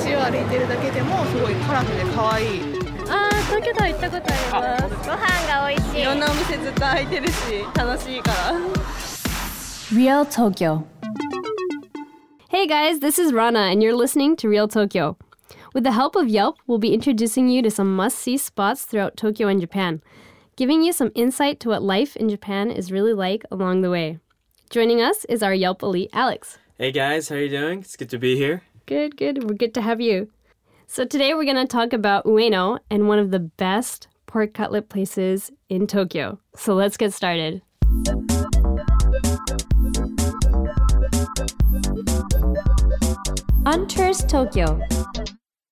街を歩いてるだけでもすごいカラフルで可愛い。ああ、東京タワー行ったことあります。ご飯が美味しい。いろんなお店ずっと開いてるし楽しいから。 Real Tokyo. Hey guys, this is Rana and you're listening to Real Tokyo. With the help of Yelp, we'll be introducing you to some must-see spots throughout Tokyo and Japan, giving you some insight to what life in Japan is really like along the way. Joining us is our Yelp elite, Alex. Hey guys, how are you doing? It's good to be here. Good, good. We're good to have you. So today we're going to talk about Ueno and one of the best pork cutlet places in Tokyo. So let's get started. Untours Tokyo.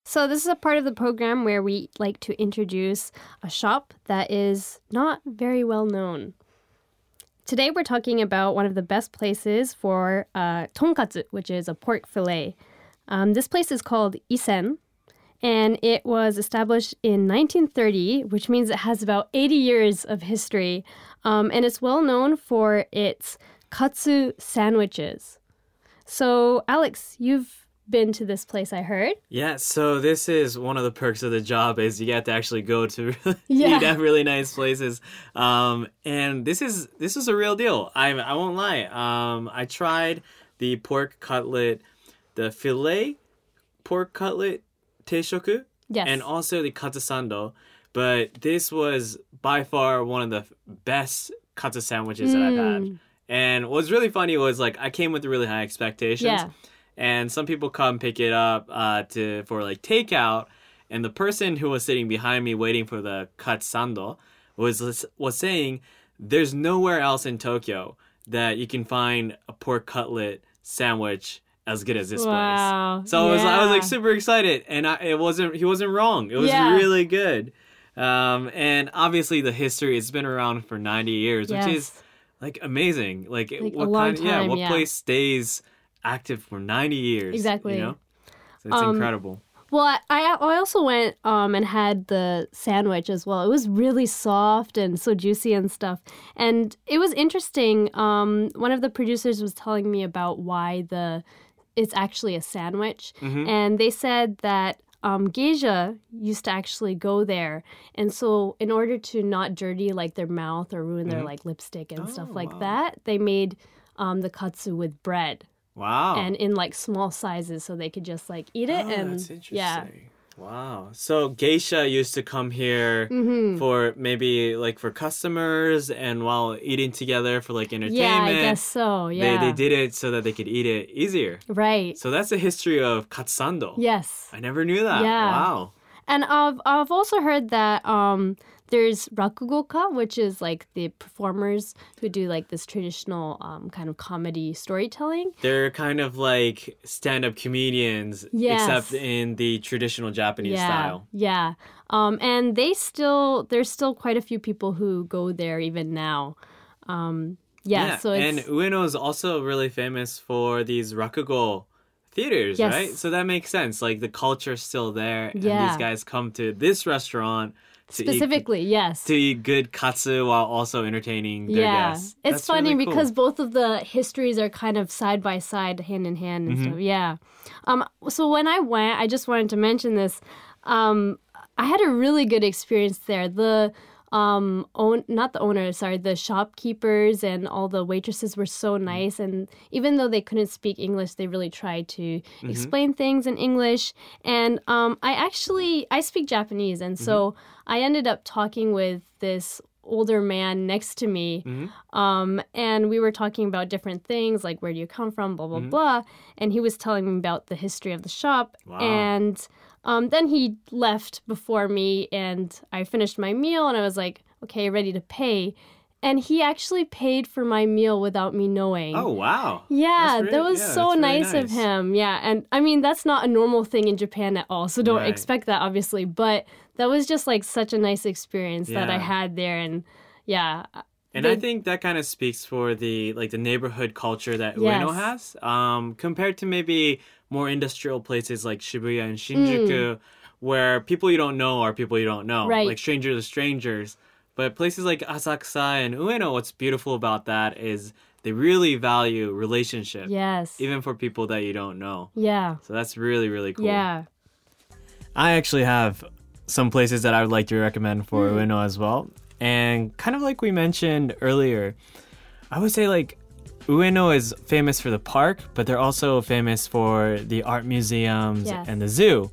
So this is a part of the program where we like to introduce a shop that is not very well known. Today we're talking about one of the best places for tonkatsu, which is a pork fillet. This place is called Isen, and it was established in 1930, which means it has about 80 years of history. And it's well known for its katsu sandwiches. So, Alex, you've been to this place, I heard. Yeah, so this is one of the perks of the job is you get to actually go to eat at really nice places. And this is a real deal. I won't lie. I tried the pork cutlet, the filet pork cutlet teishoku, yes, and also the katsu sando. But this was by far one of the best katsu sandwiches that I've had. And what's really funny was like I came with really high expectations. Yeah. And some people come pick it up for like takeout. And the person who was sitting behind me waiting for the katsu sando was saying, there's nowhere else in Tokyo that you can find a pork cutlet sandwich as good as this place. So I was like super excited. And he wasn't wrong. It was really good. And obviously the history, it's been around for 90 years, which is like amazing. Like what a long time, what place stays active for 90 years. Exactly. You know? So it's incredible. Well, I also went and had the sandwich as well. It was really soft and so juicy and stuff. And it was interesting. One of the producers was telling me about why it's actually a sandwich. Mm-hmm. And they said that geisha used to actually go there. And so in order to not dirty like their mouth or ruin their like lipstick and stuff like that, they made the katsu with bread. Wow. And in like small sizes so they could just like eat it. And that's interesting. Yeah. Wow. So geisha used to come here for maybe like for customers and while eating together for like entertainment. Yeah, I guess so. Yeah. They did it so that they could eat it easier. Right. So that's the history of katsu sando. Yes. I never knew that. Yeah. Wow. And I've also heard that there's rakugoka, which is like the performers who do like this traditional kind of comedy storytelling. They're kind of like stand-up comedians, except in the traditional Japanese style. Yeah, and there's still quite a few people who go there even now. So and Ueno is also really famous for these rakugo theaters, right? So that makes sense. Like the culture's still there, and these guys come to this restaurant. Specifically, to eat good katsu while also entertaining their guests. It's That's funny really cool. because both of the histories are kind of side by side, hand in hand and stuff. Yeah. So when I went, I just wanted to mention this. I had a really good experience there. The shopkeepers and all the waitresses were so nice. And even though they couldn't speak English, they really tried to explain things in English. And I speak Japanese. And so I ended up talking with this older man next to me. And we were talking about different things, like where do you come from, blah, blah, blah. And he was telling me about the history of the shop. Wow. And then he left before me, and I finished my meal, and I was like, okay, ready to pay. And he actually paid for my meal without me knowing. Oh, wow. Yeah, that was so nice of him. Yeah, and I mean, that's not a normal thing in Japan at all, so don't expect that, obviously. But that was just like such a nice experience that I had there, and I think that kind of speaks for the neighborhood culture that Ueno has, compared to maybe more industrial places like Shibuya and Shinjuku, where people you don't know are people you don't know, like strangers are strangers. But places like Asakusa and Ueno, what's beautiful about that is they really value relationship. Yes. Even for people that you don't know. Yeah. So that's really, really cool. Yeah. I actually have some places that I would like to recommend for Ueno as well. And kind of like we mentioned earlier, I would say like Ueno is famous for the park, but they're also famous for the art museums and the zoo.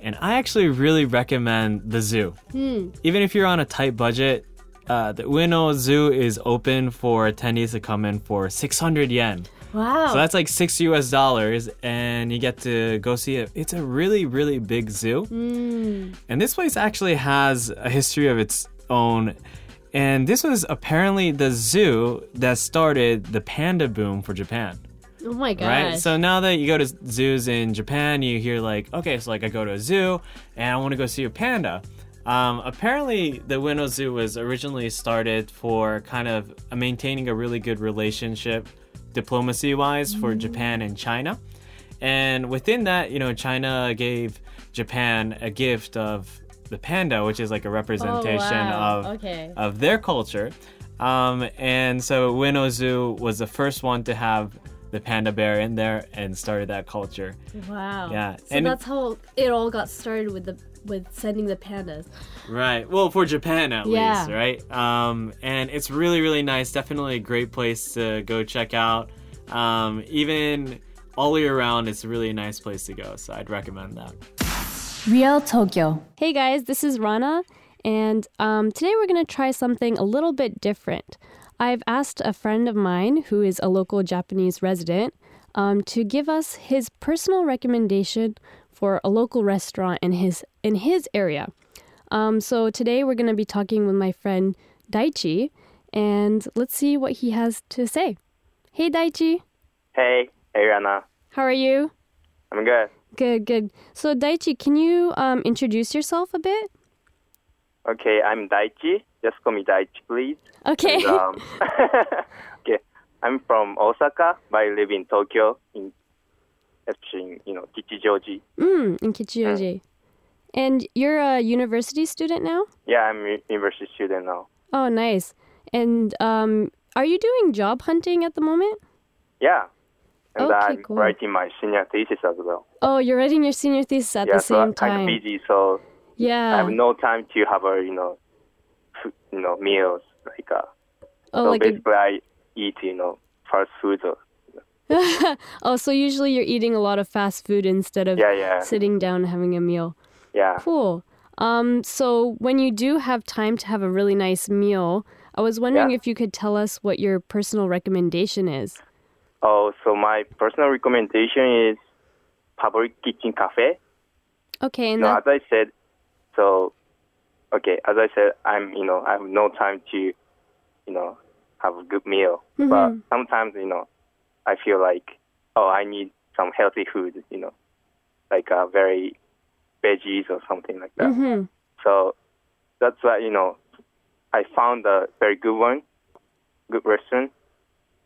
And I actually really recommend the zoo. Even if you're on a tight budget, the Ueno Zoo is open for attendees to come in for 600 yen. Wow. So that's like $6 US, and you get to go see it. It's a really, really big zoo. And this place actually has a history of its own. And this was apparently the zoo that started the panda boom for Japan. Oh my gosh. Right? So now that you go to zoos in Japan, you hear like, okay, so like I go to a zoo and I want to go see a panda. Apparently, the Ueno Zoo was originally started for kind of maintaining a really good relationship diplomacy-wise for Japan and China. And within that, you know, China gave Japan a gift of the panda, which is like a representation of their culture. And so Ueno Zoo was the first one to have the panda bear in there and started that culture. Wow. Yeah. So and that's how it all got started with sending the pandas. Right. Well, for Japan at least, right? And it's really, really nice. Definitely a great place to go check out. Even all year round, it's a really nice place to go. So I'd recommend that. Real Tokyo. Hey guys, this is Rana. And today we're going to try something a little bit different. I've asked a friend of mine who is a local Japanese resident to give us his personal recommendation for a local restaurant in his area. So today we're going to be talking with my friend Daichi, and let's see what he has to say. Hey Daichi. Hey. Hey Rana. How are you? I'm good. Good, good. So Daichi, can you introduce yourself a bit? Okay, I'm Daichi. Just call me Daichi, please. Okay. And, okay. I'm from Osaka, but I live in Tokyo, in you know, Kichijouji. In Kichijouji. And you're a university student now? Yeah, I'm a university student now. Oh, nice. And are you doing job hunting at the moment? Yeah. And I'm writing my senior thesis as well. Oh, you're writing your senior thesis at the same time. Yeah, so I'm kind of busy, so I have no time to have a, you know, meals. Basically I eat, you know, fast food or oh, so usually you're eating a lot of fast food instead of sitting down and having a meal. Yeah. Cool. So when you do have time to have a really nice meal, I was wondering if you could tell us what your personal recommendation is. Oh, so my personal recommendation is Public Kitchen Cafe. Okay. And as I said, I'm, you know, I have no time to, you know, have a good meal. Mm-hmm. But sometimes, you know, I feel like, oh, I need some healthy food, you know, like very veggies or something like that. Mm-hmm. So that's why, you know, I found a very good one, good restaurant,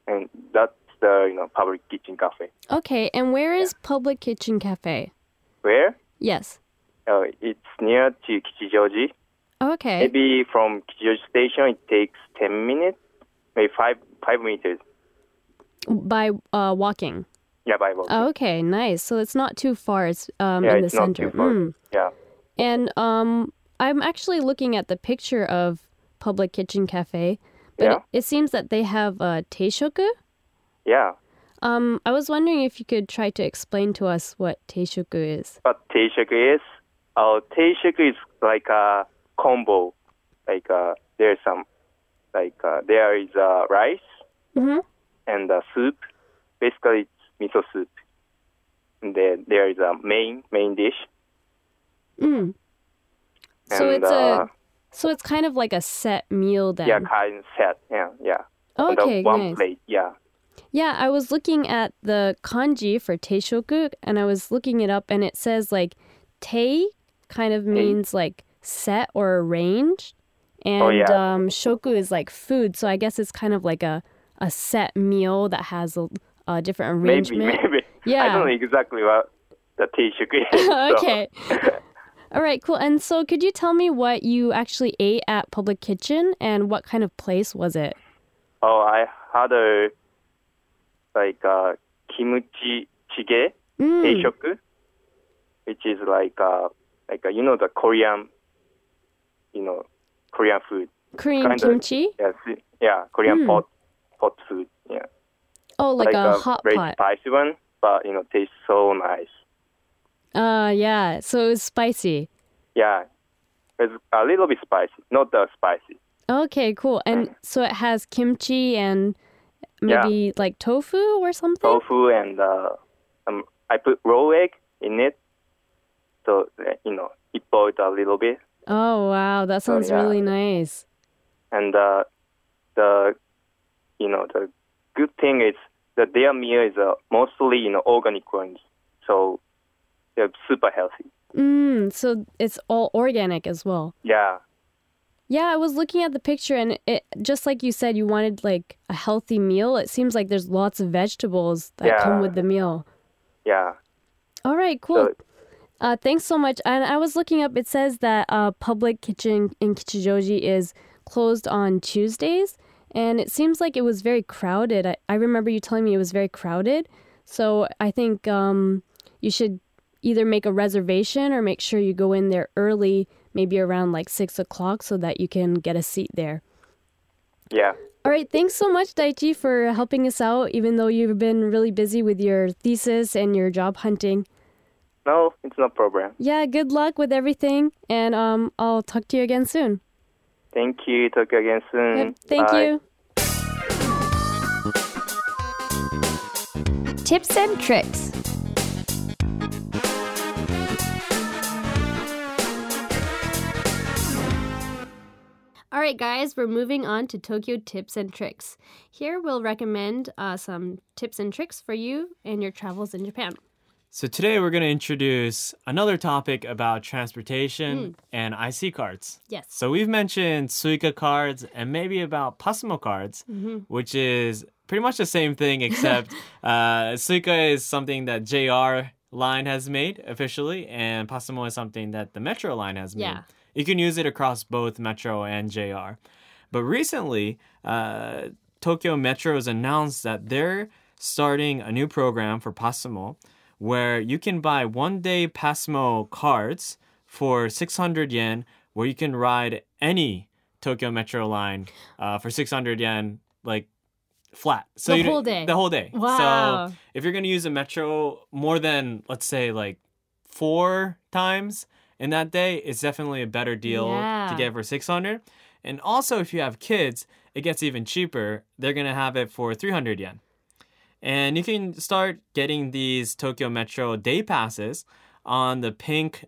and that's the, you know, Public Kitchen Cafe. Okay, and where is Public Kitchen Cafe? Where? Yes. Oh, it's near to Kichijouji. Oh, okay. Maybe from Kichijouji Station, it takes 10 minutes, maybe five meters. By walking? Yeah, by walking. Oh, okay, nice. So it's not too far. It's in the center. Not too far. Yeah. And I'm actually looking at the picture of Public Kitchen Cafe, but it seems that they have teishoku. Yeah. I was wondering if you could try to explain to us what teishoku is. What teishoku is? Teishoku is like a combo. Like there's some, like there is rice. Mm-hmm. And soup, basically it's miso soup. And there is a main dish. Mm. So it's kind of like a set meal then. Yeah, kind of set. Yeah. Okay, one plate. Yeah. Yeah, I was looking at the kanji for teishoku, and I was looking it up, and it says like tei kind of means like set or arranged, and shoku is like food. So I guess it's kind of like a set meal that has a different arrangement. Maybe. Yeah. I don't know exactly what the teishoku is. Okay. All right, cool. And so could you tell me what you actually ate at Public Kitchen and what kind of place was it? Oh, I had a like kimchi jjigae teishoku, which is like you know the Korean, you know, Korean food. Korean kimchi? Yeah, Korean pot food. Yeah. Oh, like a hot pot. Very spicy one, but you know, tastes so nice. Yeah. So it's spicy. Yeah, it's a little bit spicy, not that spicy. Okay, cool. And so it has kimchi and maybe like tofu or something. Tofu and I put raw egg in it, so you know it boiled a little bit. Oh wow, that sounds really nice. And the good thing is that their meal is mostly organic ones, so they're super healthy. So it's all organic as well. Yeah. Yeah, I was looking at the picture and it, just like you said, you wanted like a healthy meal. It seems like there's lots of vegetables that come with the meal. Yeah. All right, cool. So, thanks so much. And I was looking up, it says that Public Kitchen in Kichijouji is closed on Tuesdays. And it seems like it was very crowded. I remember you telling me it was very crowded. So I think you should either make a reservation or make sure you go in there early, maybe around like 6 o'clock, so that you can get a seat there. Yeah. All right. Thanks so much, Daichi, for helping us out, even though you've been really busy with your thesis and your job hunting. No, it's no problem. Yeah. Good luck with everything. And I'll talk to you again soon. Thank you. Talk again soon. Yep, thank you. Bye. Tips and tricks.Alright guys, we're moving on to Tokyo Tips and Tricks. Here we'll recommend some tips and tricks for you and your travels in Japan. So today we're going to introduce another topic about transportation and IC cards. Yes. So we've mentioned Suica cards and maybe about PASMO cards, which is pretty much the same thing except Suica is something that JR line has made officially and PASMO is something that the Metro line has made. Yeah. You can use it across both Metro and JR. But recently, Tokyo Metro has announced that they're starting a new program for PASMO where you can buy one-day PASMO cards for 600 yen where you can ride any Tokyo Metro line for 600 yen, like, flat. So the whole day? The whole day. Wow. So if you're going to use a Metro more than, let's say, like, 4 times... And that day, it's definitely a better deal to get for 600. And also, if you have kids, it gets even cheaper. They're going to have it for 300 yen. And you can start getting these Tokyo Metro day passes on the pink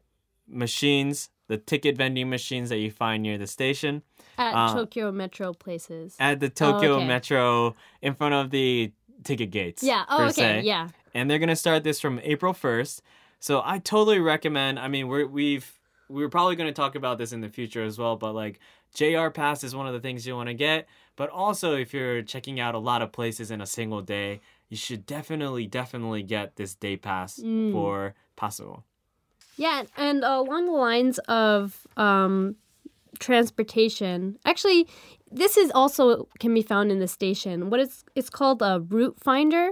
machines, the ticket vending machines that you find near the station. At Tokyo Metro places. At the Tokyo Metro in front of the ticket gates. Yeah, oh, okay, se. Yeah. And they're going to start this from April 1st. So I totally recommend, I mean, we're probably going to talk about this in the future as well, but like JR Pass is one of the things you want to get. But also if you're checking out a lot of places in a single day, you should definitely get this day pass for PASMO. Yeah, and along the lines of transportation, actually, this is also can be found in the station. What it's called a route finder.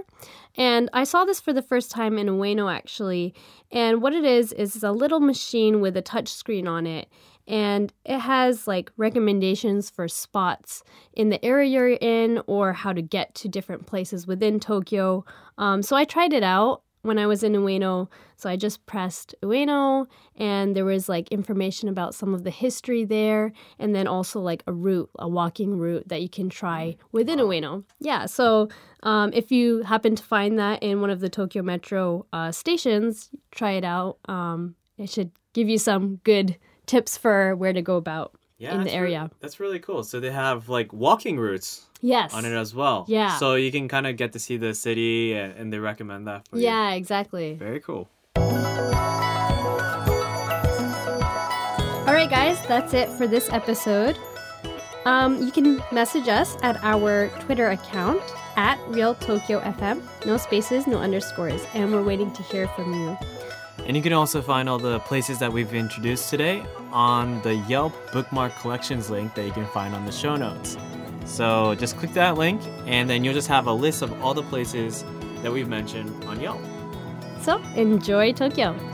And I saw this for the first time in Ueno, actually. And what it is it's a little machine with a touch screen on it. And it has like recommendations for spots in the area you're in or how to get to different places within Tokyo. So I tried it out when I was in Ueno. So I just pressed Ueno and there was like information about some of the history there and then also like a route, a walking route that you can try within Ueno. Yeah, so if you happen to find that in one of the Tokyo Metro stations, try it out. It should give you some good tips for where to go about in the area. That's really cool. So they have like walking routes. Yes. On it as well. Yeah. So you can kind of get to see the city and they recommend that for you. Yeah, exactly. Very cool. All right, guys, that's it for this episode. You can message us at our Twitter account at RealTokyoFM. No spaces, no underscores. And we're waiting to hear from you. And you can also find all the places that we've introduced today on the Yelp bookmark collections link that you can find on the show notes. So just click that link, and then you'll just have a list of all the places that we've mentioned on Yelp. So enjoy Tokyo!